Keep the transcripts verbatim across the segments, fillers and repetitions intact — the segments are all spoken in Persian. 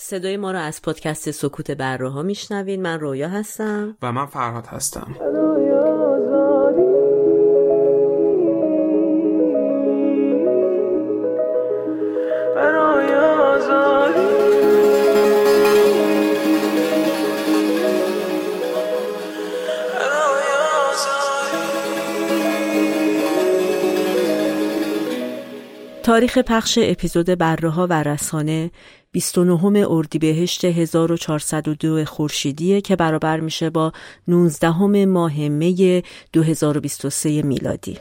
صدای ما رو از پادکست سکوت برّهها میشنوین. من رویا هستم و من فرهاد هستم. تاریخ پخش اپیزود برّهها و رسانه بیست و نه اردیبهشت هزار و چهارصد و دو خورشیدی که برابر میشه با نوزده ماه می دو هزار و بیست و سه میلادی.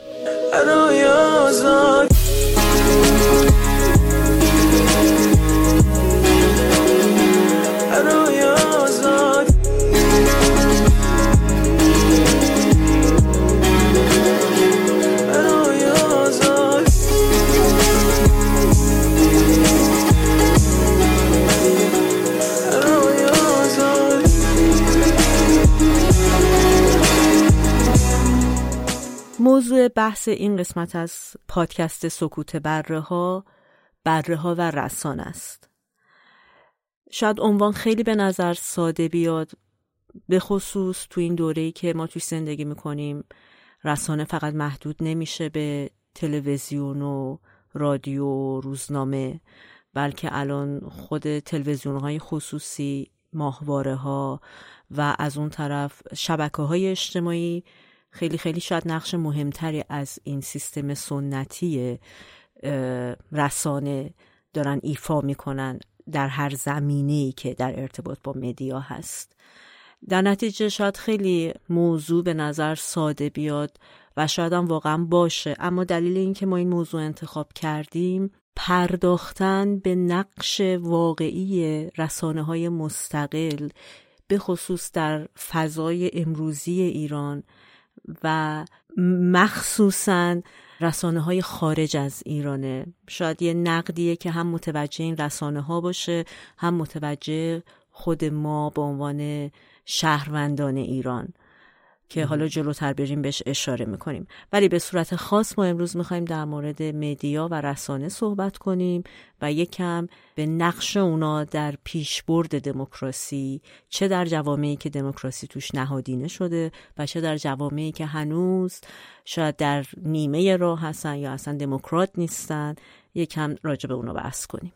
موضوع بحث این قسمت از پادکست سکوت برّهها، برّهها و رسانه است. شاید عنوان خیلی به نظر ساده بیاد، به خصوص تو این دوره‌ای که ما توی زندگی می‌کنیم. رسانه فقط محدود نمیشه به تلویزیون و رادیو و روزنامه، بلکه الان خود تلویزیون‌های خصوصی، ماهواره‌ها و از اون طرف شبکه‌های اجتماعی خیلی خیلی شاید نقش مهمتری از این سیستم سنتی رسانه دارن ایفا میکنن در هر زمینه‌ای که در ارتباط با مدیا هست. در نتیجه شاید خیلی موضوع به نظر ساده بیاد و شاید هم واقعا باشه، اما دلیل این که ما این موضوع انتخاب کردیم پرداختن به نقش واقعی رسانه‌های مستقل، به خصوص در فضای امروزی ایران و مخصوصاً رسانه‌های خارج از ایرانه. شاید یه نقدیه که هم متوجه این رسانه‌ها باشه، هم متوجه خود ما به عنوان شهروندان ایران، که حالا جلوتر بریم بهش اشاره میکنیم. ولی به صورت خاص ما امروز میخواییم در مورد مدیا و رسانه صحبت کنیم و یکم به نقش اونا در پیشبرد دموکراسی، چه در جوامعی که دموکراسی توش نهادینه شده و چه در جوامعی که هنوز شاید در نیمه راه هستن یا اصلا دموکرات نیستن، یکم راجع به اونا بحث کنیم.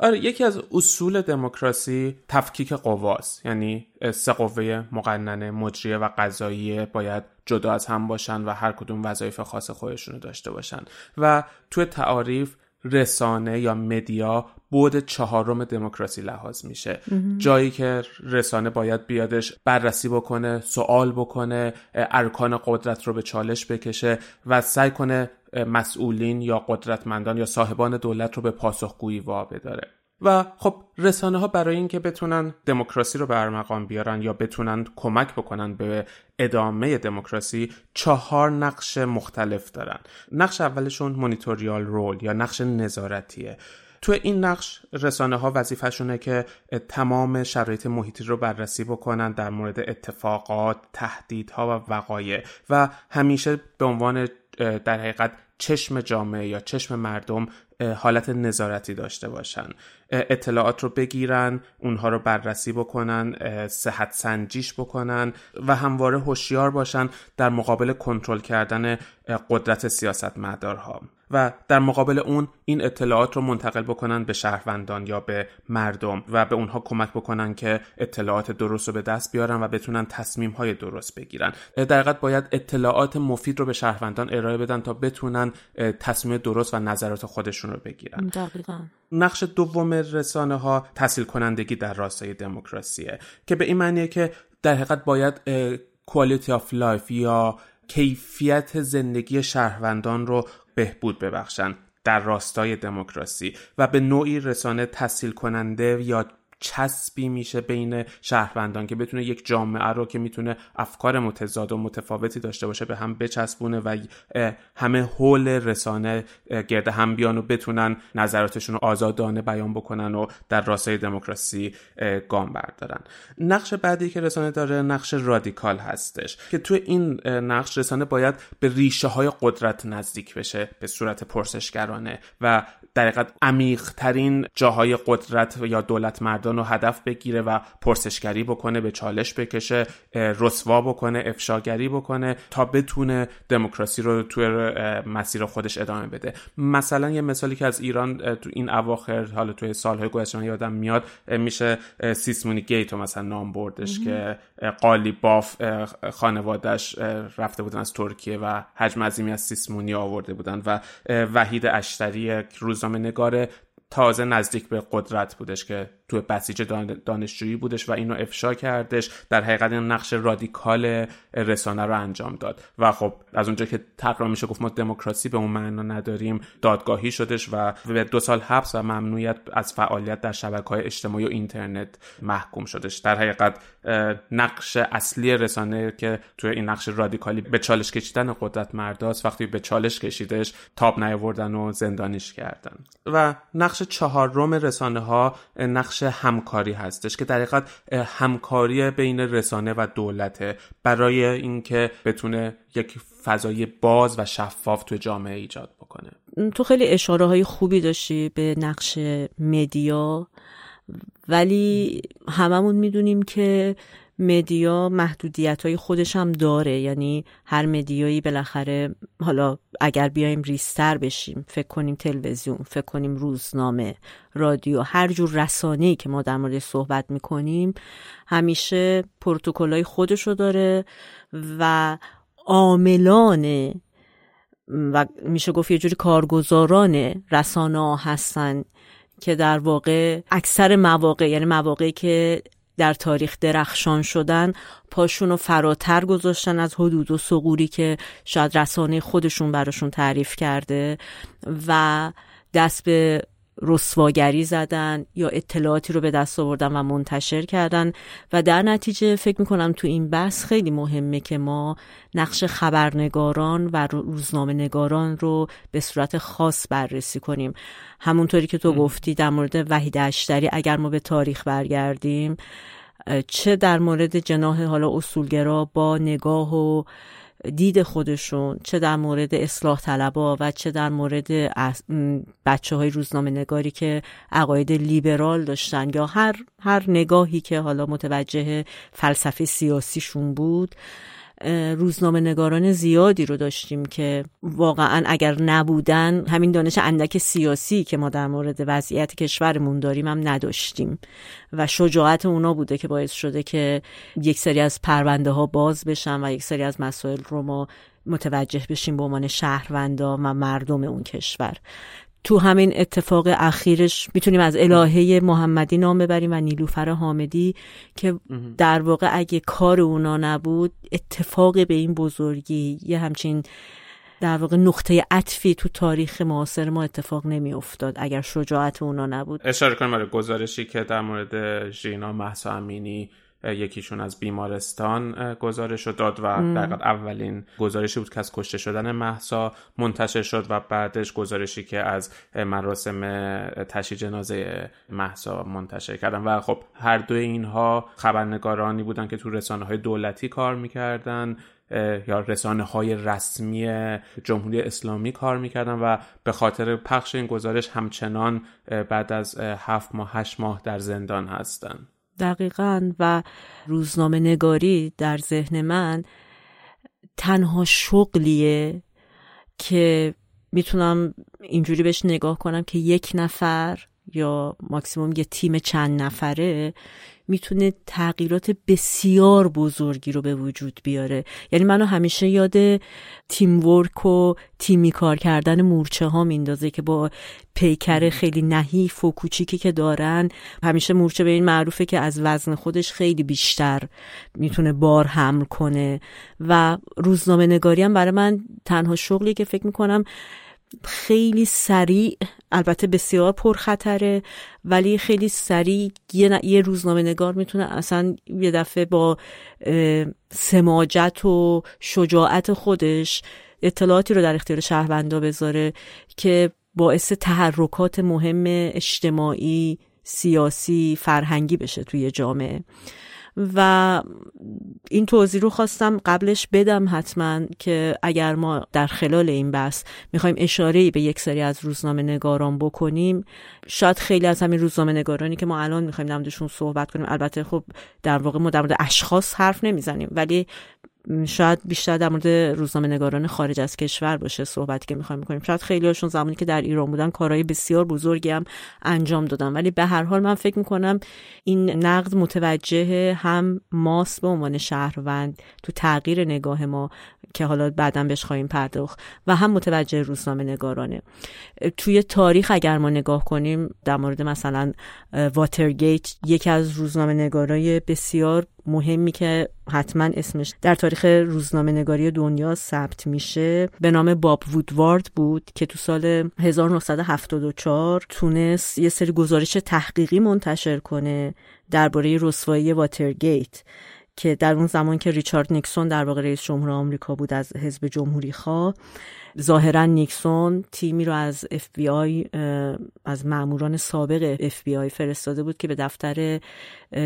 آره، یکی از اصول دموکراسی تفکیک قواست، یعنی سه قوه مقننه، مجریه و قضاییه باید جدا از هم باشن و هر کدوم وظایف خاص خودشونو داشته باشن و توی تعاریف رسانه یا مدیا بعد چهارم دموکراسی لحاظ میشه. جایی که رسانه باید بیادش بررسی بکنه، سوال بکنه، ارکان قدرت رو به چالش بکشه و سعی کنه مسئولین یا قدرتمندان یا صاحبان دولت رو به پاسخگویی واداره. و خب رسانه ها برای این که بتونن دموکراسی رو به ارمغان بیارن یا بتونن کمک بکنن به ادامه دموکراسی، چهار نقش مختلف دارن. نقش اولشون مونیتوریال رول یا نقش نظارتیه. تو این نقش رسانه ها وظیفه‌شونه که تمام شرایط محیطی رو بررسی بکنن در مورد اتفاقات، تهدیدها و وقایع و همیشه به عنوان در حقیقت چشم جامعه یا چشم مردم حالت نظارتی داشته باشن، اطلاعات رو بگیرن، اونها رو بررسی بکنن، صحت سنجیش بکنن و همواره هوشیار باشن در مقابل کنترل کردن قدرت سیاستمدارها و در مقابل اون این اطلاعات رو منتقل بکنن به شهروندان یا به مردم و به اونها کمک بکنن که اطلاعات درست رو به دست بیارن و بتونن تصمیم‌های درست بگیرن. در حقیقت باید اطلاعات مفید رو به شهروندان ارائه بدن تا بتونن تصمیم درست و نظرات خودشون رو بگیرن. دقیقاً. نقش دوم رسانه ها تسهیل کنندگی در راستای دموکراسیه، که به این معنیه که در حقیقت باید quality of life یا کیفیت زندگی شهروندان رو بهبود ببخشن در راستای دموکراسی و به نوعی رسانه تسهیل کننده یا چسبی میشه بین شهروندان که بتونه یک جامعه رو که میتونه افکار متضاد و متفاوتی داشته باشه به هم بچسبونه و همه حول رسانه گرد هم بیان و بتونن نظراتشون رو آزادانه بیان بکنن و در راستای دموکراسی گام بردارن. نقش بعدی که رسانه داره نقش رادیکال هستش، که تو این نقش رسانه باید به ریشه های قدرت نزدیک بشه به صورت پرسشگرانه و در حقیقت عمیق‌ترین جاهای قدرت یا دولت مردان رو هدف بگیره و پرسشگری بکنه، به چالش بکشه، رسوا بکنه، افشاگری بکنه تا بتونه دموکراسی رو توی مسیر خودش ادامه بده. مثلا یه مثالی که از ایران تو این اواخر، حالا توی سال‌های گذشته یادم میاد، میشه سیسمونی گیتو مثلا نام بردش مم. که قالیباف خانواده‌اش رفته بودن از ترکیه و حجم عظیمی از سیسمونی آورده بودن و وحید اشتری روزنامه نگار تازه نزدیک به قدرت بودش که توی بسیج دانشجویی بودش و اینو افشا کردش. در حقیقت این نقش رادیکال رسانه رو انجام داد و خب از اونجا که تقریبا میشه گفت ما دموکراسی به اون معنا نداریم، دادگاهی شدش و به دو سال حبس و ممنوعیت از فعالیت در شبکه‌های اجتماعی و اینترنت محکوم شدش. در حقیقت نقش اصلی رسانه که توی این نقش رادیکالی به چالش کشیدن قدرت مرداست، وقتی به چالش کشیدش تاب نیاوردن و زندانیش کردن. و نقش چهارم رسانه‌ها نقش همکاری هستش که در حقیقت همکاری بین رسانه و دولته برای اینکه بتونه یک فضای باز و شفاف تو جامعه ایجاد بکنه. تو خیلی اشاره های خوبی داشتی به نقش مدیا، ولی هممون میدونیم که مدیا محدودیت‌های خودش هم داره، یعنی هر مدیایی بالاخره، حالا اگر بیایم ریستر بشیم فکر کنیم تلویزیون، فکر کنیم روزنامه، رادیو، هر جور رسانه‌ای که ما در مورد صحبت می‌کنیم همیشه پروتکل‌های خودشو داره و عاملان و میشه گفت یه جوری کارگزاران رسانه‌ها هستن که در واقع اکثر مواقع، یعنی مواقعی که در تاریخ درخشان شدن، پاشون رو فراتر گذاشتن از حدود و ثغوری که شاید رسانه خودشون براشون تعریف کرده و دست به رسواگری زدن یا اطلاعاتی رو به دست آوردن و منتشر کردن. و در نتیجه فکر میکنم تو این بحث خیلی مهمه که ما نقش خبرنگاران و روزنامه نگاران رو به صورت خاص بررسی کنیم. همونطوری که تو گفتی در مورد وحید اشتری، اگر ما به تاریخ برگردیم، چه در مورد جناح حالا اصولگرا با نگاه و دید خودشون، چه در مورد اصلاح طلبها و چه در مورد بچه های روزنامه نگاری که عقاید لیبرال داشتن یا هر هر نگاهی که حالا متوجه فلسفه سیاسیشون بود، روزنامه نگاران زیادی رو داشتیم که واقعا اگر نبودن همین دانش اندک سیاسی که ما در مورد وضعیت کشورمون داریم هم نداشتیم و شجاعت اونا بوده که باعث شده که یک سری از پرونده ها باز بشن و یک سری از مسائل رو ما متوجه بشیم به عنوان شهروندا و مردم اون کشور. تو همین اتفاق اخیرش میتونیم از الهه محمدی نام ببریم و نیلوفر حامدی که در واقع اگه کار اونا نبود، اتفاق به این بزرگی، یه همچین در واقع نقطه عطفی تو تاریخ معاصر ما اتفاق نمی افتاد اگر شجاعت اونا نبود. اشاره کنم برای گزارشی که در مورد ژینا مهسا امینی، یکیشون از بیمارستان گزارش داد و دقیقاً اولین گزارشی بود که از کشته شدن مهسا منتشر شد و بعدش گزارشی که از مراسم تشییع جنازه مهسا منتشر کردن و خب هر دوی اینها خبرنگارانی بودن که تو رسانه‌های دولتی کار می‌کردن یا رسانه‌های رسمی جمهوری اسلامی کار می‌کردن و به خاطر پخش این گزارش همچنان بعد از هفت ماه هشت ماه در زندان هستند. دقیقاً. و روزنامه نگاری در ذهن من تنها شغلیه که میتونم اینجوری بهش نگاه کنم که یک نفر یا ماکسیموم یه تیم چند نفره میتونه تغییرات بسیار بزرگی رو به وجود بیاره. یعنی منو همیشه یاد تیم ورک و تیمی کار کردن مورچه ها میندازه که با پیکر خیلی نحیف و کوچیکی که دارن، همیشه مورچه به این معروفه که از وزن خودش خیلی بیشتر میتونه بار حمل کنه و روزنامه نگاری هم برای من تنها شغلی که فکر میکنم خیلی سریع، البته بسیار پرخطره، ولی خیلی سریع یه, یه روزنامه نگار میتونه اصلا یه دفعه با سماجت و شجاعت خودش اطلاعاتی رو در اختیار شهروندا بذاره که باعث تحرکات مهم اجتماعی، سیاسی، فرهنگی بشه توی جامعه. و این توضیح رو خواستم قبلش بدم حتما که اگر ما در خلال این بحث میخوایم اشاره‌ای به یک سری از روزنامه نگاران بکنیم، شاید خیلی از همین روزنامه نگارانی که ما الان میخوایم در موردشون صحبت کنیم، البته خب در واقع ما در مورد اشخاص حرف نمیزنیم، ولی شاید بیشتر در مورد روزنامه نگاران خارج از کشور باشه صحبتی که میخوایم بکنیم. شاید خیلی هاشون زمانی که در ایران بودن کارهای بسیار بزرگی هم انجام دادن، ولی به هر حال من فکر میکنم این نقد متوجه هم ماست به عنوان شهروند تو تغییر نگاه ما که حالا بعداً بهش خواهیم پرداخت، و هم متوجه روزنامه نگارانه. توی تاریخ اگر ما نگاه کنیم در مورد مثلا واترگیت، یکی از روزنامه نگارای بسیار مهمی که حتما اسمش در تاریخ روزنامه نگاری دنیا ثبت میشه به نام باب وودوارد بود که تو سال هزار و نهصد و هفتاد و چهار تونست یه سری گزارش تحقیقی منتشر کنه درباره رسوایی واترگیت، که در اون زمان که ریچارد نیکسون در واقع رئیس جمهور آمریکا بود از حزب جمهوری خواه، ظاهرا نیکسون تیمی رو از اف بی آی، از ماموران سابق اف بی آی فرستاده بود که به دفتر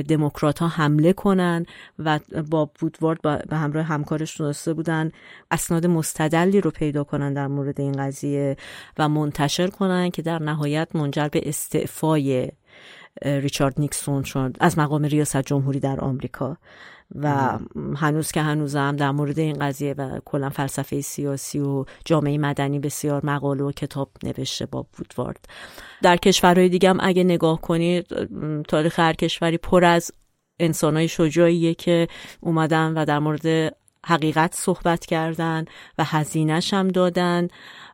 دموکرات ها حمله کنن و باب وودوارد به همراه همکارش تونسته بودن اسناد مستدلی رو پیدا کنن در مورد این قضیه و منتشر کنن که در نهایت منجر به استعفای ریچارد نیکسون شد از مقام ریاست جمهوری در آمریکا. و هنوز که هنوزم در مورد این قضیه و کلا فلسفه سیاسی و جامعه مدنی بسیار مقاله و کتاب نوشته باب وودوارد. در کشورهای دیگه هم اگه نگاه کنید، تاریخ هر کشوری پر از انسان‌های شجاعیه که اومدن و در مورد حقیقت صحبت کردن و هزینه‌ش هم دادن،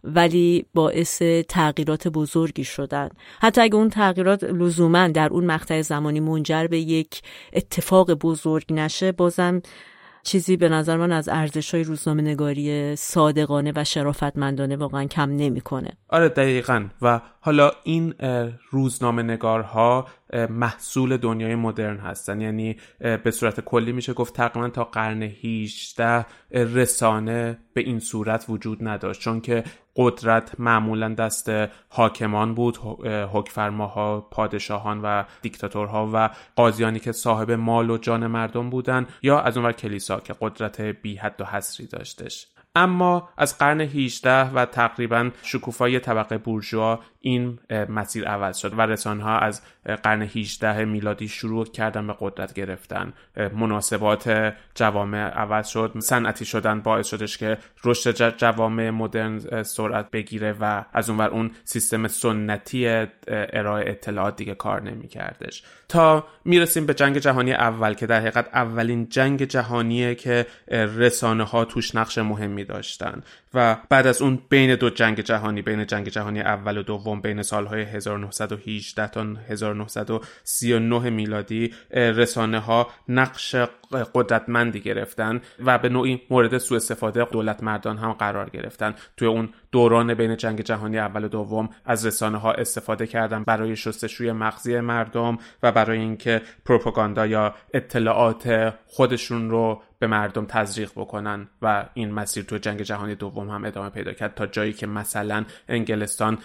ولی باعث تغییرات بزرگی شدن، حتی اگه اون تغییرات لزوماً در اون مقطع زمانی منجر به یک اتفاق بزرگ نشه، بازم چیزی به نظر من از ارزش‌های روزنامه‌نگاری صادقانه و شرافتمندانه واقعا کم نمی‌کنه. آره دقیقاً. و حالا این روزنامه‌نگارها محصول دنیای مدرن هستن، یعنی به صورت کلی میشه گفت تقریبا تا قرن هجدهم رسانه به این صورت وجود نداشت، چون که قدرت معمولا دست حاکمان بود، حکمفرماها، پادشاهان و دیکتاتورها و قاضیانی که صاحب مال و جان مردم بودن، یا از اونور کلیسا که قدرت بی حد و حصری داشتش. اما از قرن هجدهم و تقریبا شکوفایی طبقه بورژوا این مسیر عوض شد و رسانه‌ها از قرن هجدهم میلادی شروع کردن به قدرت گرفتن. مناسبات جوامع عوض شد، صنعتی شدن باعث شدش که رشد جوامع مدرن سرعت بگیره و از اونور اون سیستم سنتی ارائه اطلاعات دیگه کار نمی‌کردش، تا میرسیم به جنگ جهانی اول که در حقیقت اولین جنگ جهانیه که رسانه‌ها توش نقش مهمی داشتن. و بعد از اون بین دو جنگ جهانی، بین جنگ جهانی اول و دوم، بین سالهای هزار و نهصد و هجده تا هزار و نهصد و سی و نه میلادی، رسانه‌ها نقش قدرتمندی گرفتن و به نوعی مورد سوء استفاده دولت مردان هم قرار گرفتن. توی اون دوران بین جنگ جهانی اول و دوم از رسانه‌ها استفاده کردن برای شستشوی مغزی مردم و برای اینکه پروپاگاندا یا اطلاعات خودشون رو به مردم تزریق بکنن، و این مسیر تو جنگ جهانی دوم هم ادامه پیدا کرد تا جایی که مثلا انگلستان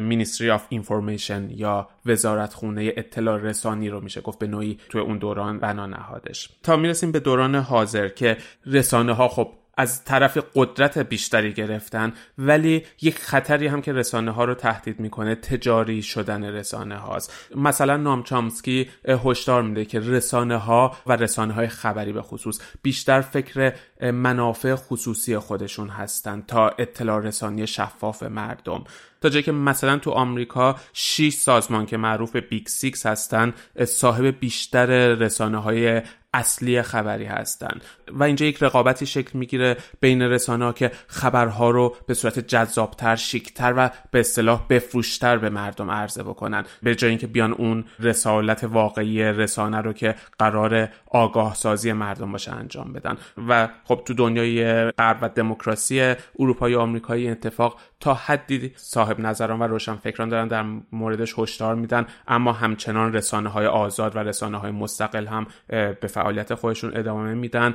مینیستری آف اینفورمیشن یا وزارت خونه اطلاع رسانی رو میشه گفت به نوعی تو اون دوران بنا نهادش. تا میرسیم به دوران حاضر که رسانه ها خب از طرف قدرت بیشتری گرفتن، ولی یک خطری هم که رسانه ها رو تهدید میکنه تجاری شدن رسانه هاست. مثلا نام چامسکی هشدار میده که رسانه ها و رسانه های خبری به خصوص بیشتر فکر منافع خصوصی خودشون هستن تا اطلاع رسانی شفاف مردم، تا جایی که مثلا تو آمریکا شش سازمان که معروف بیگ سیکس هستن صاحب بیشتر رسانه های اصلی خبری هستن و اینجا یک رقابتی شکل میگیره بین رسانه‌ها که خبرها رو به صورت جذابتر، شیکتر و به اصطلاح بفروشتر به مردم عرضه بکنن، به جای اینکه بیان اون رسالت واقعی رسانه رو که قرار آگاه سازی مردم باشه انجام بدن. و خب تو دنیای غرب و دموکراسی اروپایی و آمریکایی اتفاق تا حدی صاحب نظران و روشنفکران دارن در موردش هشدار میدن، اما همچنان رسانه‌های آزاد و رسانه‌های مستقل هم به فعالیت خودشون ادامه میدن.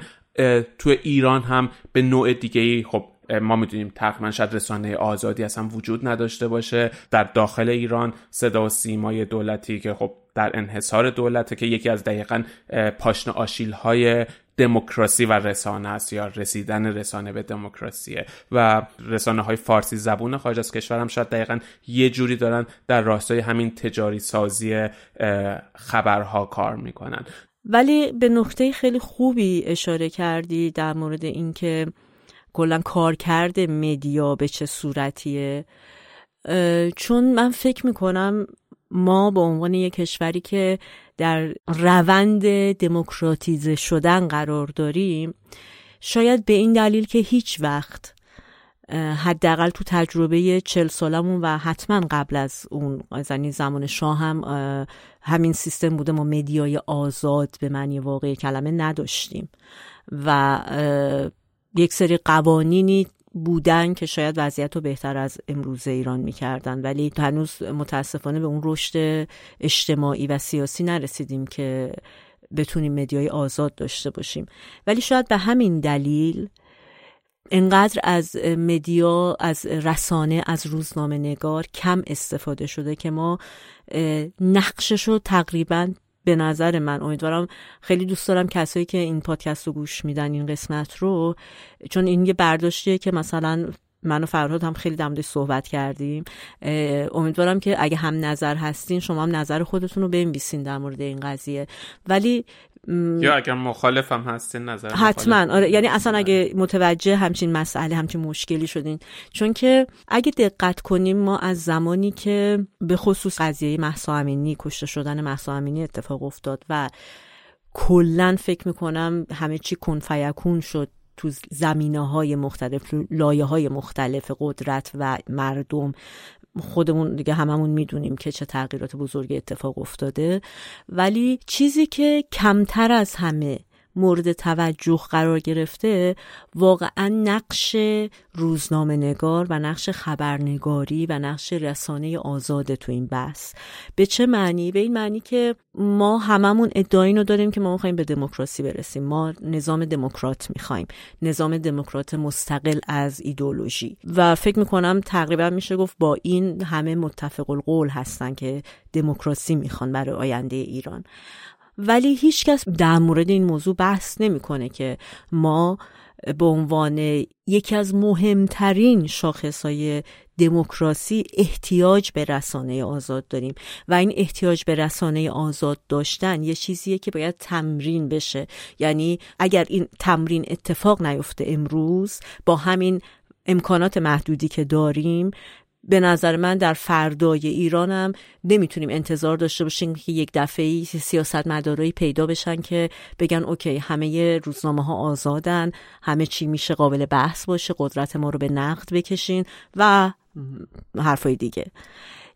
تو ایران هم به نوع دیگه‌ای خب ما میدونیم تقریبا شاید رسانه آزادی اصلا وجود نداشته باشه. در داخل ایران صدا و سیمای دولتی که خب در انحصار دولته، که یکی از دقیقاً پاشنه آشیل‌های دموکراسی و رسانه است یا رسیدن رسانه به دموکراسیه. و رسانه های فارسی زبون خارج از کشور هم شاید دقیقاً یه جوری دارن در راستای همین تجاری سازی خبرها کار میکنن. ولی به نکته خیلی خوبی اشاره کردی در مورد اینکه کلا کارکرد مدیا به چه صورتیه، چون من فکر میکنم ما به عنوان یک کشوری که در روند دموکراتیزه شدن قرار داریم، شاید به این دلیل که هیچ وقت حداقل تو تجربه چهل سالمون و حتما قبل از اون یعنی زمان شاه هم همین سیستم بوده، ما مدیای آزاد به معنی واقعی کلمه نداشتیم و یک سری قوانینی بودن که شاید وضعیت رو بهتر از امروز ایران میکردن، ولی هنوز متاسفانه به اون رشد اجتماعی و سیاسی نرسیدیم که بتونیم مدیای آزاد داشته باشیم. ولی شاید به همین دلیل انقدر از مدیا، از رسانه، از روزنامه نگار کم استفاده شده که ما نقشش رو تقریباً، به نظر من، امیدوارم، خیلی دوست دارم کسایی که این پادکست رو گوش میدن این قسمت رو، چون این یه برداشتیه که مثلا من و فرهاد هم خیلی دمدهش صحبت کردیم، امیدوارم که اگه هم نظر هستین شما هم نظر خودتون رو بنویسین در مورد این قضیه. ولی م... یا اگر مخالف هم هستین نظر حتما آره، یعنی اصلا اگه متوجه همچین مسئله، همچین مشکلی شدین، چون که اگه دقت کنیم ما از زمانی که به خصوص قضیه مهسا امینی، کشته شدن مهسا امینی اتفاق افتاد و کلا فکر میکنم همه چی کن فیکون شد تو زمینه‌های مختلف، لایه‌های مختلف قدرت و مردم، خودمون دیگه هممون میدونیم که چه تغییرات بزرگی اتفاق افتاده، ولی چیزی که کمتر از همه مورد توجه قرار گرفته واقعا نقش روزنامه نگار و نقش خبرنگاری و نقش رسانه آزاده تو این بحث. به چه معنی؟ به این معنی که ما هممون ادعایی رو داریم که ما میخوایم به دموکراسی برسیم، ما نظام دموکرات میخوایم، نظام دموکرات مستقل از ایدئولوژی، و فکر میکنم تقریبا میشه گفت با این همه متفق القول هستن که دموکراسی میخوان برای آینده ایران. ولی هیچ کس در مورد این موضوع بحث نمی‌کنه که ما به عنوان یکی از مهمترین شاخص‌های دموکراسی احتیاج به رسانه آزاد داریم و این احتیاج به رسانه آزاد داشتن یه چیزیه که باید تمرین بشه. یعنی اگر این تمرین اتفاق نیفته امروز با همین امکانات محدودی که داریم، به نظر من در فردای ایران هم نمیتونیم انتظار داشته باشیم که یک دفعه‌ای سیاستمدارایی پیدا بشن که بگن اوکی همه روزنامه‌ها آزادن، همه چی میشه قابل بحث باشه، قدرت ما رو به نقد بکشین و حرفای دیگه.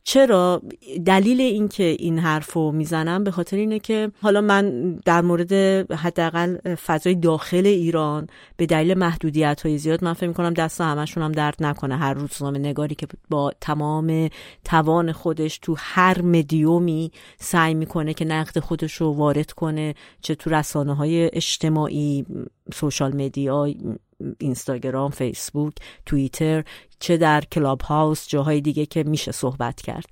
چرا؟ دلیل این که این حرفو میزنم به خاطر اینه که حالا من در مورد حداقل فضای داخل ایران به دلیل محدودیت‌های زیاد من فکر می‌کنم دست همشون هم درد نکنه، هر روزنامه نگاری که با تمام توان خودش تو هر مدیومی سعی می‌کنه که نقد خودش رو وارد کنه، چه تو رسانه‌های اجتماعی، سوشال مدیا، اینستاگرام، فیسبوک، توییتر، چه در کلاب هاوس، جاهای دیگه که میشه صحبت کرد.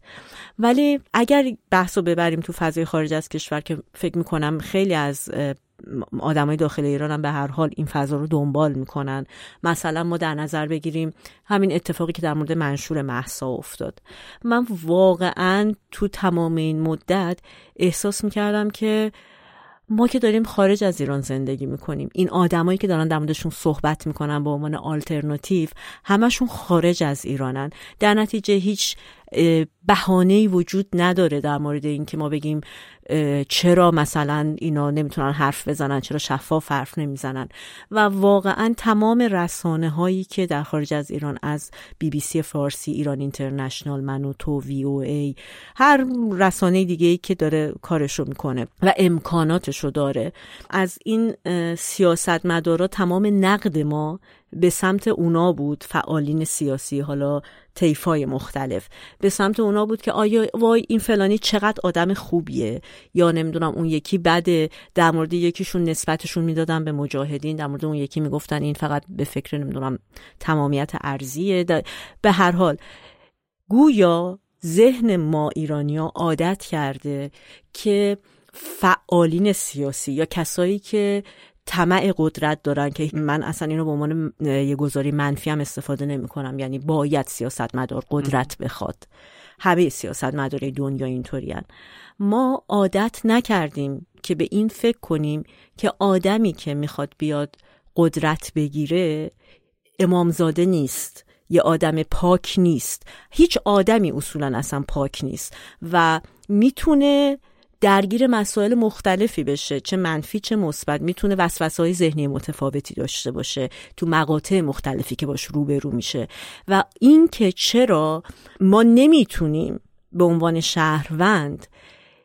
ولی اگر بحثو ببریم تو فضای خارج از کشور که فکر میکنم خیلی از آدمای داخل ایران هم به هر حال این فضا رو دنبال میکنن، مثلا ما در نظر بگیریم همین اتفاقی که در مورد منشور مهسا افتاد، من واقعا تو تمام این مدت احساس میکردم که ما که داریم خارج از ایران زندگی میکنیم، این آدمایی که دارن در موردشون صحبت میکنن با عنوان آلترناتیو همشون خارج از ایرانن، در نتیجه هیچ بهانه‌ای وجود نداره در مورد این که ما بگیم چرا مثلا اینا نمیتونن حرف بزنن، چرا شفاف حرف نمیزنن. و واقعا تمام رسانه هایی که در خارج از ایران، از بی بی سی فارسی، ایران اینترنشنال، منوتو، وی او ای، هر رسانه دیگه‌ای که داره کارشو میکنه و امکاناتشو داره، از این سیاستمدارا تمام نقد ما به سمت اونا بود، فعالین سیاسی، حالا طیف‌های مختلف به سمت اونا بود که آیا وای این فلانی چقدر آدم خوبیه یا نمیدونم اون یکی بده. در مورد یکیشون نسبتشون میدادن به مجاهدین، در مورد اون یکی میگفتن این فقط به فکر نمیدونم تمامیت ارضیه. به هر حال گویا ذهن ما ایرانی‌ها عادت کرده که فعالین سیاسی یا کسایی که طمع قدرت دارن، که من اصلا اینو به عنوان یه گزاری منفی هم استفاده نمی کنم، یعنی باید سیاستمدار قدرت بخواد، همه سیاستمدارای دنیا اینطورین، ما عادت نکردیم که به این فکر کنیم که آدمی که میخواد بیاد قدرت بگیره امامزاده نیست، یه آدم پاک نیست. هیچ آدمی اصولا اصلا پاک نیست و میتونه درگیر مسائل مختلفی بشه، چه منفی چه مثبت، میتونه وسوسه‌های ذهنی متفاوتی داشته باشه تو مقاطع مختلفی که باش روبرو میشه. و این که چرا ما نمیتونیم به عنوان شهروند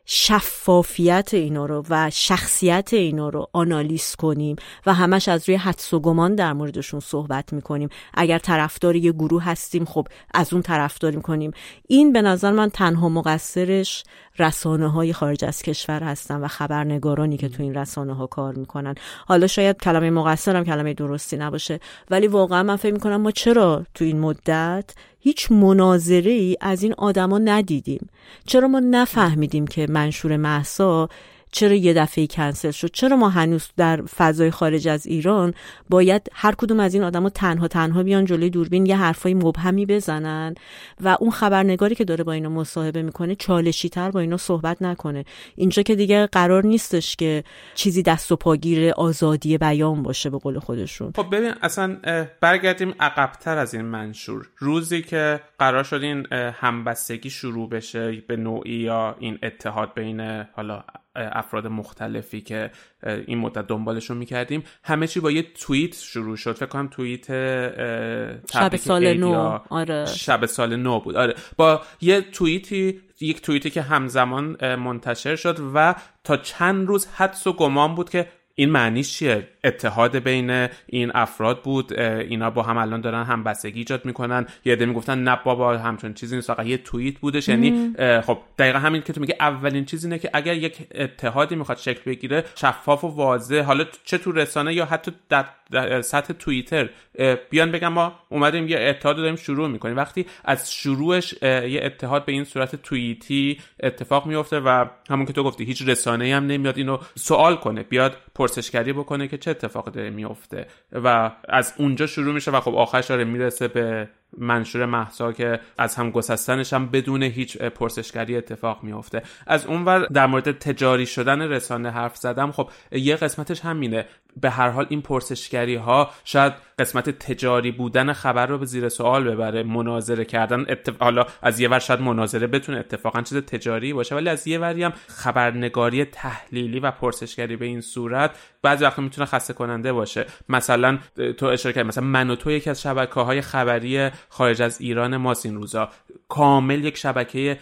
شفافیت اینا رو و شخصیت اینا رو آنالیز کنیم و همش از روی حدس و گمان در موردشون صحبت میکنیم. اگر طرفدار یه گروه هستیم خب از اون طرفداری میکنیم. این به نظر من تنها مقصرش رسانه های خارج از کشور هستن و خبرنگارانی که تو این رسانه ها کار میکنن. حالا شاید کلمه مقصرم کلمه درستی نباشه، ولی واقعا من فکر میکنم ما چرا تو این مدت هیچ مناظره‌ای از این آدما ندیدیم؟ چرا ما نفهمیدیم که منشور مهسا چرا یه دفعه کنسل شد؟ چرا ما هنوز در فضای خارج از ایران باید هر کدوم از این آدما تنها تنها بیان جلوی دوربین یه حرفای مبهمی بزنن و اون خبرنگاری که داره با اینا مصاحبه میکنه چالشی تر با اینا صحبت نکنه؟ اینجا که دیگه قرار نیستش که چیزی دست و پاگیر آزادی بیان باشه به قول خودشون. خب ببین اصلا برگردیم عقب‌تر از این منشور، روزی که قرار شد این همبستگی شروع بشه به نوعی یا این اتحاد بین حالا افراد مختلفی که این مدت دنبالش رو می‌کردیم، همه چی با یه توییت شروع شد. فکر کنم توییت شب سال نو، آره شب سال نو بود، آره با یه توییتی، یک توییتی که همزمان منتشر شد و تا چند روز حدس و گمان بود که این معنیش چیه؟ اتحاد بین این افراد بود، اینا با هم الان دارن همبستگی ایجاد میکنن. یه عده میگفتن نه بابا همچون چیزی نیست، فقط یه توییت بودش. یعنی خب دقیقا همین که تو میگی اولین چیز اینه که اگر یک اتحادی میخواد شکل بگیره شفاف و واضح، حالا چه تو رسانه یا حتی در سطح توییتر بیان بگم ما اومدیم یه اتحاد داریم شروع میکنیم. وقتی از شروعش یه اتحاد به این صورت توییتی اتفاق میفته و همون که تو گفتی هیچ رسانه‌ای هم نمیاد اینو سوال کنه، بیاد پرسشگری بکنه که چه اتفاقی داره میفته، و از اونجا شروع میشه و خب آخرش داره میرسه به منشور مهسا که از هم گسستنش هم بدون هیچ پرسشگری اتفاق میفته. از اونور در مورد تجاری شدن رسانه حرف زدم، خب یه قسمتش همینه. به هر حال این پرسشگری ها شاید قسمت تجاری بودن خبر رو به زیر سوال ببره. مناظره کردن اتف... حالا از یه ور شاید مناظره بتونه اتفاقا چیز تجاری باشه، ولی از یه وری هم خبرنگاری تحلیلی و پرسشگری به این صورت بعضی وقتا میتونه خسته کننده باشه. مثلا تو اشاره کردی، مثلا من و تو یکی از شبکه‌های خبری خارج از ایران ماست این روزا، کامل یک شبکه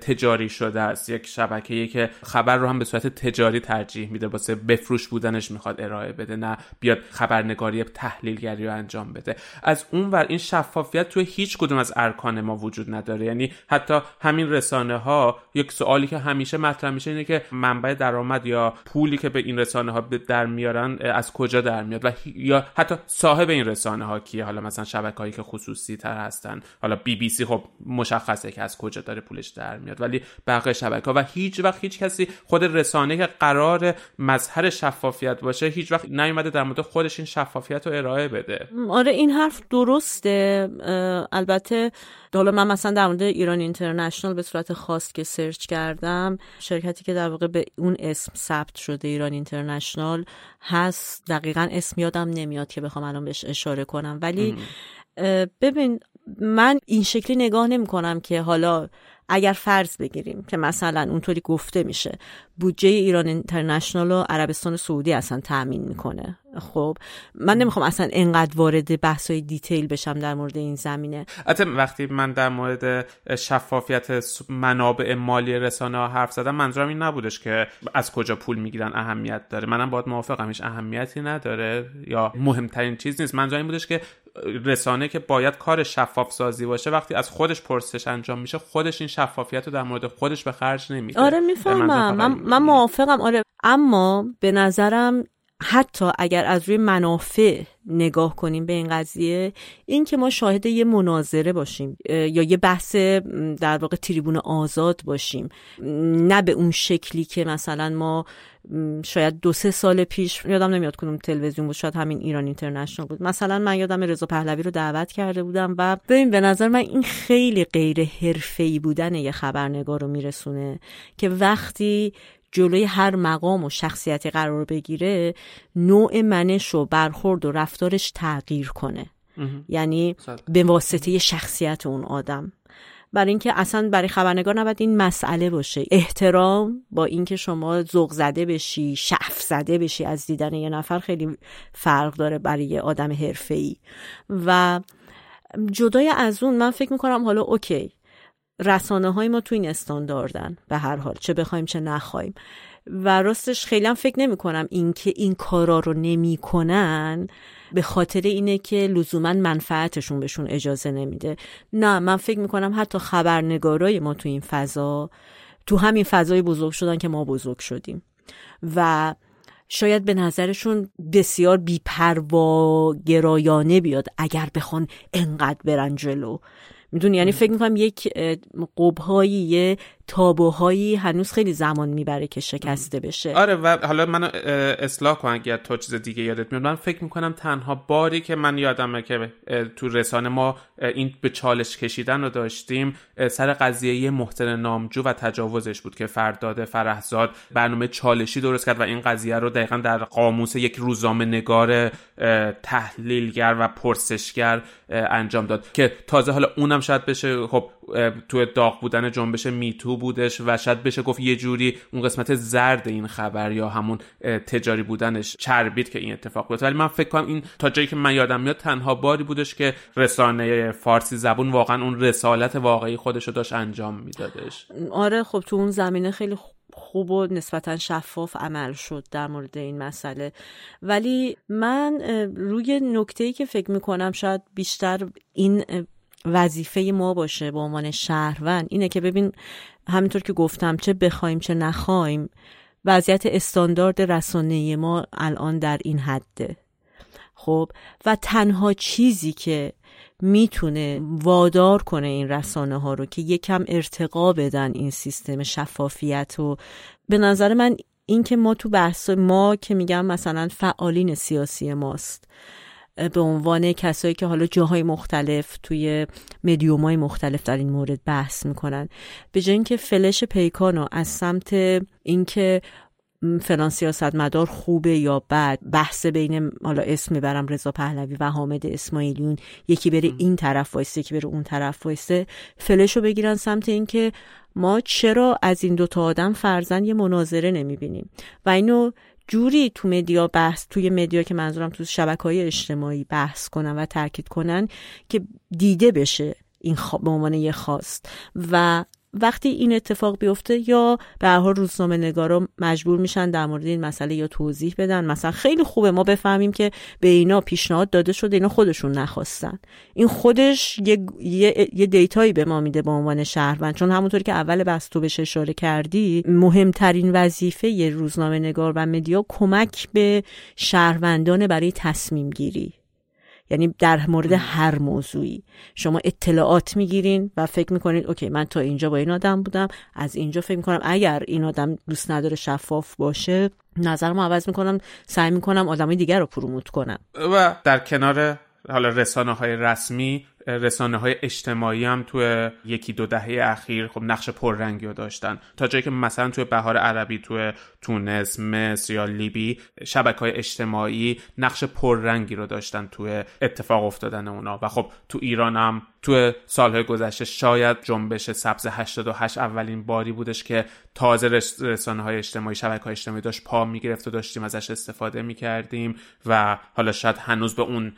تجاری شده است، یک شبکه‌ای که خبر رو هم به صورت تجاری ترجیح میده، واسه بفروش بودنش میخواد ارائه بده، نه بیاد خبرنگاری تحلیلگری رو انجام بده. از اون ور این شفافیت توی هیچ کدوم از ارکان ما وجود نداره. یعنی حتی همین رسانه‌ها، یک سوالی که همیشه مطرح میشه اینه که منبع درآمد یا پولی که به این رسانه‌ها در میارن از کجا در میاد و یا حتی صاحب این رسانه‌ها کیه. حالا مثلا شبکه‌هایی که خصوصی تر هستن، حالا بی بی سی خب مشخصه که از کجا داره پولش در میاد، ولی بقیه شبکه‌ها و هیچ وقت هیچ کسی، خود رسانه که قرار مظهر شفافیت باشه هیچ وقت نیومده در مورد خودش این شفافیت رو ارائه بده. آره این حرف درسته. البته حالا من مثلا در مورد ایران اینترنشنال به صورت خاص که سرچ کردم، شرکتی که در واقع به اون اسم ثبت شده ایران اینترنشنال هست، دقیقاً اسم یادم نمیاد که بخوام الان بهش اشاره کنم، ولی ببین من این شکلی نگاه نمی کنم که حالا اگر فرض بگیریم که مثلا اونطوری گفته میشه بودجه ایران اینترنشنال و عربستان سعودی اصلا تأمین میکنه خب من نمیخوام اصلا اینقدر وارد بحث‌های دیتیل بشم در مورد این زمینه. البته وقتی من در مورد شفافیت منابع مالی رسانه‌ها حرف زدم منظورم این نبودش که از کجا پول میگیرن اهمیت داره، منم باهات موافقم، هیچ اهمیتی نداره یا مهمترین چیز نیست. منظورم این بودش که رسانه که باید کار شفاف سازی باشه وقتی از خودش پرسش انجام میشه خودش این شفافیت رو در مورد خودش به خرج نمیده. آره میفهمم، من من موافقم. آره اما به نظرم حتی اگر از روی منافع نگاه کنیم به این قضیه، این که ما شاهد یه مناظره باشیم یا یه بحث در واقع تریبون آزاد باشیم، نه به اون شکلی که مثلا ما شاید دو سه سال پیش، یادم نمیاد کدوم تلویزیون بود، شاید همین ایران اینترنشنال بود، مثلا من یادم رضا پهلوی رو دعوت کرده بودم و ببین به نظر من این خیلی غیر حرفه‌ای بودن یه خبرنگار رو میرسونه که وقتی جلوی هر مقام و شخصیتی قرار بگیره نوع منش و برخورد و رفتارش تغییر کنه یعنی به واسطه شخصیت اون آدم. برای اینکه اصلا برای خبرنگار نباید این مسئله باشه، احترام با اینکه شما ذوق زده بشی، شعف زده بشی از دیدن یه نفر خیلی فرق داره برای یه آدم حرفه‌ای. و جدای از اون من فکر میکنم حالا اوکی رسانه های ما تو این استانداردن به هر حال، چه بخوایم چه نخوایم، و راستش خیلی هم فکر نمی کنم این که این کارا رو نمی کنن به خاطر اینه که لزوما منفعتشون بهشون اجازه نمیده. نه، من فکر می کنم حتی خبرنگارای ما تو این فضا، تو همین فضای بزرگ شدن که ما بزرگ شدیم و شاید به نظرشون بسیار بی‌پروا گرایانه بیاد اگر بخوان انقدر برن جلو، میدونی یعنی فکر میکنم یک قبهایی یه تابوهایی هنوز خیلی زمان میبره که شکسته بشه. آره و حالا من اصلاح کنم که تو چیز دیگه یادت میاد، من فکر میکنم تنها باری که من یادمه که تو رسانه ما این به چالش کشیدن رو داشتیم سر قضیه محترم نامجو و تجاوزش بود که فرداد فرحزاد برنامه چالشی درست کرد و این قضیه رو دقیقاً در قاموس یک روزنامه نگار تحلیلگر و پرسشگر انجام داد که تازه حالا اونم شاید بشه خب تو داغ بودن جنبش میتو بودش و شاید بشه گفت یه جوری اون قسمت زرد این خبر یا همون تجاری بودنش چربید که این اتفاق بیفته، ولی من فکر کنم این تا جایی که من یادم میاد تنها باری بودش که رسانه فارسی زبون واقعا اون رسالت واقعی خودش رو داشت انجام میدادش. آره خب تو اون زمینه خیلی خوب و نسبتا شفاف عمل شد در مورد این مسئله. ولی من روی نکته‌ای که فکر می‌کنم شاید بیشتر این وظیفه ما باشه به عنوان شهروند اینه که ببین همینطور که گفتم چه بخوایم چه نخوایم وضعیت استاندارد رسانه‌ای ما الان در این حده. خب و تنها چیزی که میتونه وادار کنه این رسانه ها رو که یکم ارتقا بدن این سیستم شفافیت و به نظر من این که ما تو بحث ما که میگم مثلا فعالین سیاسی ماست به عنوان کسایی که حالا جاهای مختلف توی مدیوم‌های مختلف در این مورد بحث میکنن، به جای اینکه فلش پیکانو از سمت اینکه فلان سیاستمدار خوبه یا بد، بحث بین حالا اسم میبرم رضا پهلوی و حامد اسماعیلیون، یکی بره این طرف وایسته یکی بره اون طرف وایسته، فلشو بگیرن سمت اینکه ما چرا از این دوتا آدم فرضاً یه مناظره نمیبینیم و اینو جوری تو مدیا بحث، توی مدیا که منظورم تو شبکه‌های اجتماعی بحث کنن و تاکید کنن که دیده بشه این خوا... به عنوان یه خواست. و وقتی این اتفاق بیفته یا به هر حال روزنامه‌نگارا مجبور میشن در مورد این مسئله یا توضیح بدن، مثلا خیلی خوبه ما بفهمیم که به اینا پیشنهاد داده شده اینا خودشون نخواستن، این خودش یه یه, یه دیتایی به ما میده به عنوان شهروند، چون همونطوری که اول بحث تو بهش اشاره کردی مهمترین وظیفه یه روزنامه‌نگار و مدیا کمک به شهروندان برای تصمیم گیری، یعنی در مورد هر موضوعی شما اطلاعات میگیرین و فکر میکنید اوکی من تا اینجا با این آدم بودم، از اینجا فکر میکنم اگر این آدم دوست نداره شفاف باشه نظرمو عوض میکنم، سعی میکنم آدمای دیگر رو پروموت کنم. و در کنار حالا رسانه های رسمی، رسانه های اجتماعی هم توی یکی دو دهه اخیر خب نقش پررنگی رو داشتن، تا جایی که مثلا توی بهار عربی توی تونس، مصر یا لیبی شبکه‌های اجتماعی نقش پررنگی رو داشتن توی اتفاق افتادن اونا. و خب تو ایران هم توی سالهای گذشته شاید جنبش سبز هشتاد و هشت اولین باری بودش که تازه رسانه‌های اجتماعی، شبکه‌های اجتماعی داشت پا می‌گرفت و داشتیم ازش استفاده می‌کردیم و حالا شاید هنوز به اون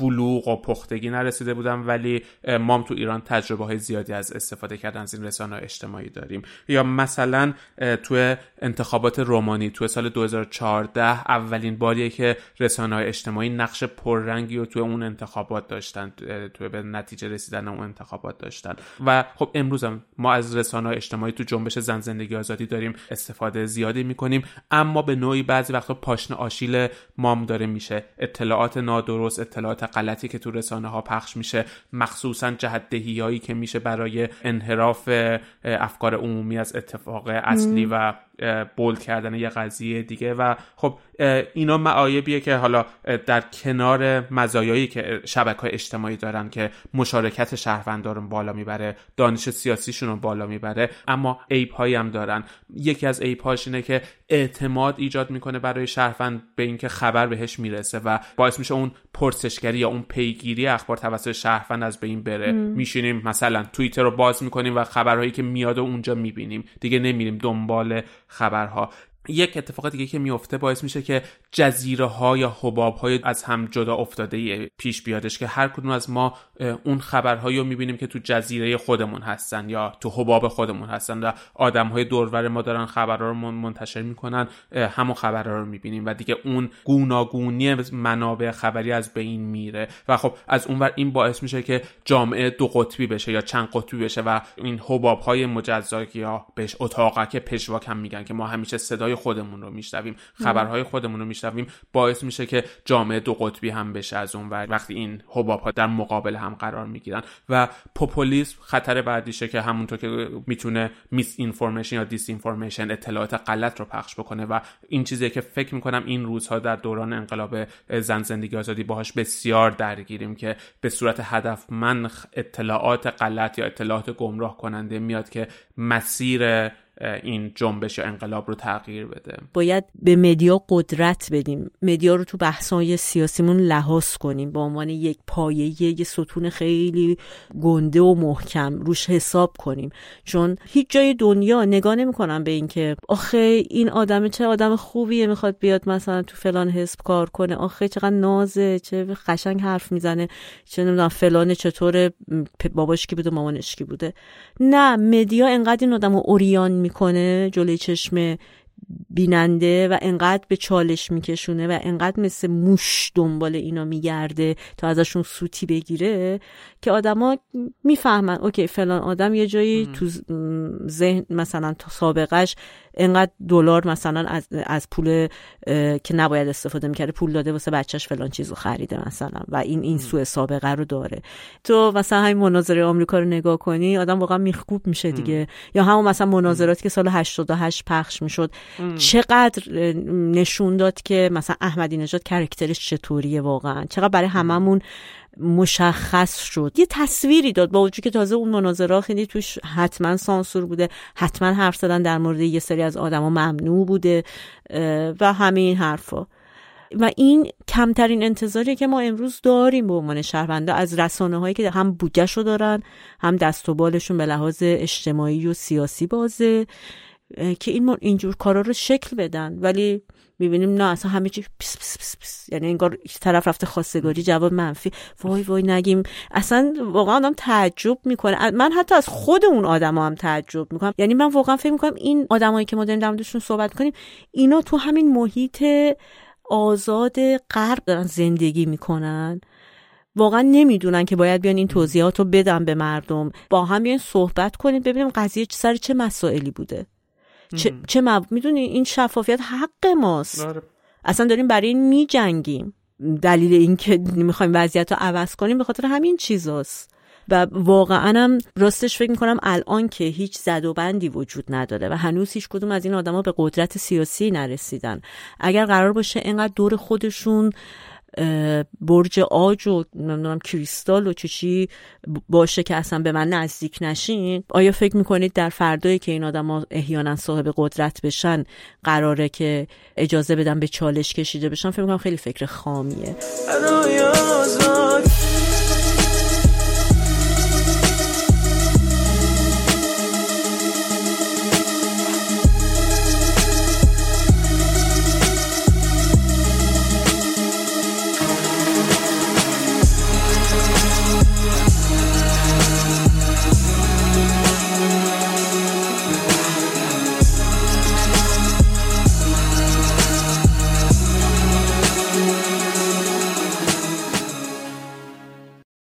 بلوغ و پختگی نرسیده بودم، ولی ما تو ایران تجربه های زیادی از استفاده کردن از این رسانه‌های اجتماعی داریم. یا مثلا تو انتخابات رومانی تو سال دو هزار و چهارده اولین باریه که رسانه‌های اجتماعی نقش پررنگی رو تو اون انتخابات داشتن، تو به نتیجه رسیدن اون انتخابات داشتن. و خب امروز هم ما از رسانه‌های اجتماعی تو جنبش زن زندگی آزادی داریم استفاده زیادی می‌کنیم، اما به نوعی بعضی وقتا پاشنه آشیل مام داره میشه. اطلاعات نادرست، اطلاعات غلطی که تو رسانه ها پخش میشه، مخصوصا جهت‌دهی هایی که میشه برای انحراف افکار عمومی از اتفاق اصلی و بولد کردن یه قضیه دیگه. و خب اینا معایبیه که حالا در کنار مزایایی که شبکه‌های اجتماعی دارن که مشارکت شهروندارون بالا میبره، دانش سیاسیشون رو بالا میبره، اما عیب‌هایی هم دارن. یکی از عیب‌هاش اینه که اعتماد ایجاد میکنه برای شهروند به اینکه خبر بهش میرسه و باعث میشه اون پرسشگری یا اون پیگیری اخبار توسط شهروند از بین بره. میشینیم مثلا توییتر رو باز میکنیم و خبرهایی که میاد اونجا میبینیم، دیگه نمیریم دنبال خبرها. یک اتفاق دیگه که میفته باعث میشه که جزیره ها یا حباب های از هم جدا افتاده پیش بیادش که هر کدوم از ما اون خبرهایی رو میبینیم که تو جزیره خودمون هستن یا تو حباب خودمون هستن و آدم های دورور ما دارن خبرها رو منتشر میکنن، همون خبرها رو میبینیم و دیگه اون گوناگونی منابع خبری از بین میره. و خب از اونور این باعث میشه که جامعه دو قطبی بشه یا چند قطبی بشه و این حباب های مجزا یا بهش اتاقک پشواک هم میگن که ما همیشه صدای خودمون رو میشنویم، خبرهای خودمون رو میشنویم، باعث میشه که جامعه دو قطبی هم بشه از اون ور وقتی این حباب ها در مقابل هم قرار میگیرن. و پوپولیسم خطر بعدیشه که همونطور که میتونه میس اینفورمیشن یا دیس اینفورمیشن، اطلاعات غلط رو پخش بکنه و این چیزیه که فکر میکنم این روزها در دوران انقلاب زن زندگی آزادی باهاش بسیار درگیریم که به صورت هدفمند اطلاعات غلط یا اطلاعات گمراه کننده میاد که مسیر این جنبش یا انقلاب رو تغییر بده. باید به مدیا قدرت بدیم، مدیا رو تو بحث‌های سیاسیمون لحاظ کنیم به عنوان یک پایه، یک ستون خیلی گنده و محکم روش حساب کنیم، چون هیچ جای دنیا نگاه نمی‌کنن به این که آخه این آدم چه آدم خوبیه میخواد بیاد مثلا تو فلان حزب کار کنه، آخه چقدر نازه، چه قشنگ حرف میزنه، چه نمیدونم فلان چطوره، باباش کی بوده، مامانش کی بوده. نه، مدیا انقدر این آدمو اوریان میکنه جلوی چشم بیننده و انقدر به چالش میکشونه و انقدر مثل موش دنبال اینا میگرده تا ازشون سوتی بگیره که آدما میفهمن اوکی فلان آدم یه جایی تو ذهن مثلا تو سابقش انقدر دلار مثلا از, از پول که نباید استفاده میکرده پول داده واسه بچهش فلان چیزو خریده مثلا و این این سوء سابقه رو داره. تو مثلا همین مناظره آمریکا رو نگاه کنی آدم واقعا میخکوب میشه دیگه. ام. یا همون مثلا مناظراتی که سال هشتاد و هشت پخش میشد چقدر نشون داد که مثلا احمدی نژاد کاراکترش چطوریه، واقعا چقدر برای هممون مشخص شد، یه تصویری داد، با وجود که تازه اون مناظره خیلی توش حتما سانسور بوده، حتما حرف زدن در مورد یه سری از آدما ممنوع بوده و همین حرفا. و این کمترین انتظاریه که ما امروز داریم به عنوان شهروندا از رسانه هایی که هم بودجه‌شو دارن هم دست و بالشون به لحاظ اجتماعی و سیاسی بازه که این اینجور کارا رو شکل بدن، ولی میبینیم نه اصلا همه چی پس پس پس پس، یعنی انگار طرف رفته خواستگاری جواب منفی، وای وای نگیم، اصلا واقعا آدم تعجب میکنه. من حتی از خود اون آدما هم تعجب میکنم، یعنی من واقعا فکر میکنم این آدمایی که ما داریم در موردشون صحبت کنیم اینا تو همین محیط آزاد غرب دارن زندگی میکنن، واقعا نمیدونن که باید بیان این توضیحات رو بدن به مردم، با هم بیان صحبت کنیم ببینیم قضیه سر چه مسائلی بوده. چه, چه مب... میدونی این شفافیت حق ماست. داره. اصلا داریم برای این میجنگیم، دلیل این که میخوایم وضعیت رو عوض کنیم به خاطر همین چیزاست. و واقعا هم راستش فکر میکنم الان که هیچ زد و بندی وجود نداره و هنوز هیچ کدوم از این آدما به قدرت سیاسی نرسیدن، اگر قرار باشه اینقدر دور خودشون برج عاج و نمیدونم کریستال و چی چی باشه که اصلا به من نزدیک نشین. آیا فکر میکنید در فردایی که این آدما احیانا صاحب قدرت بشن قراره که اجازه بدن به چالش کشیده بشن؟ فکر میکنم خیلی فکر خامیه.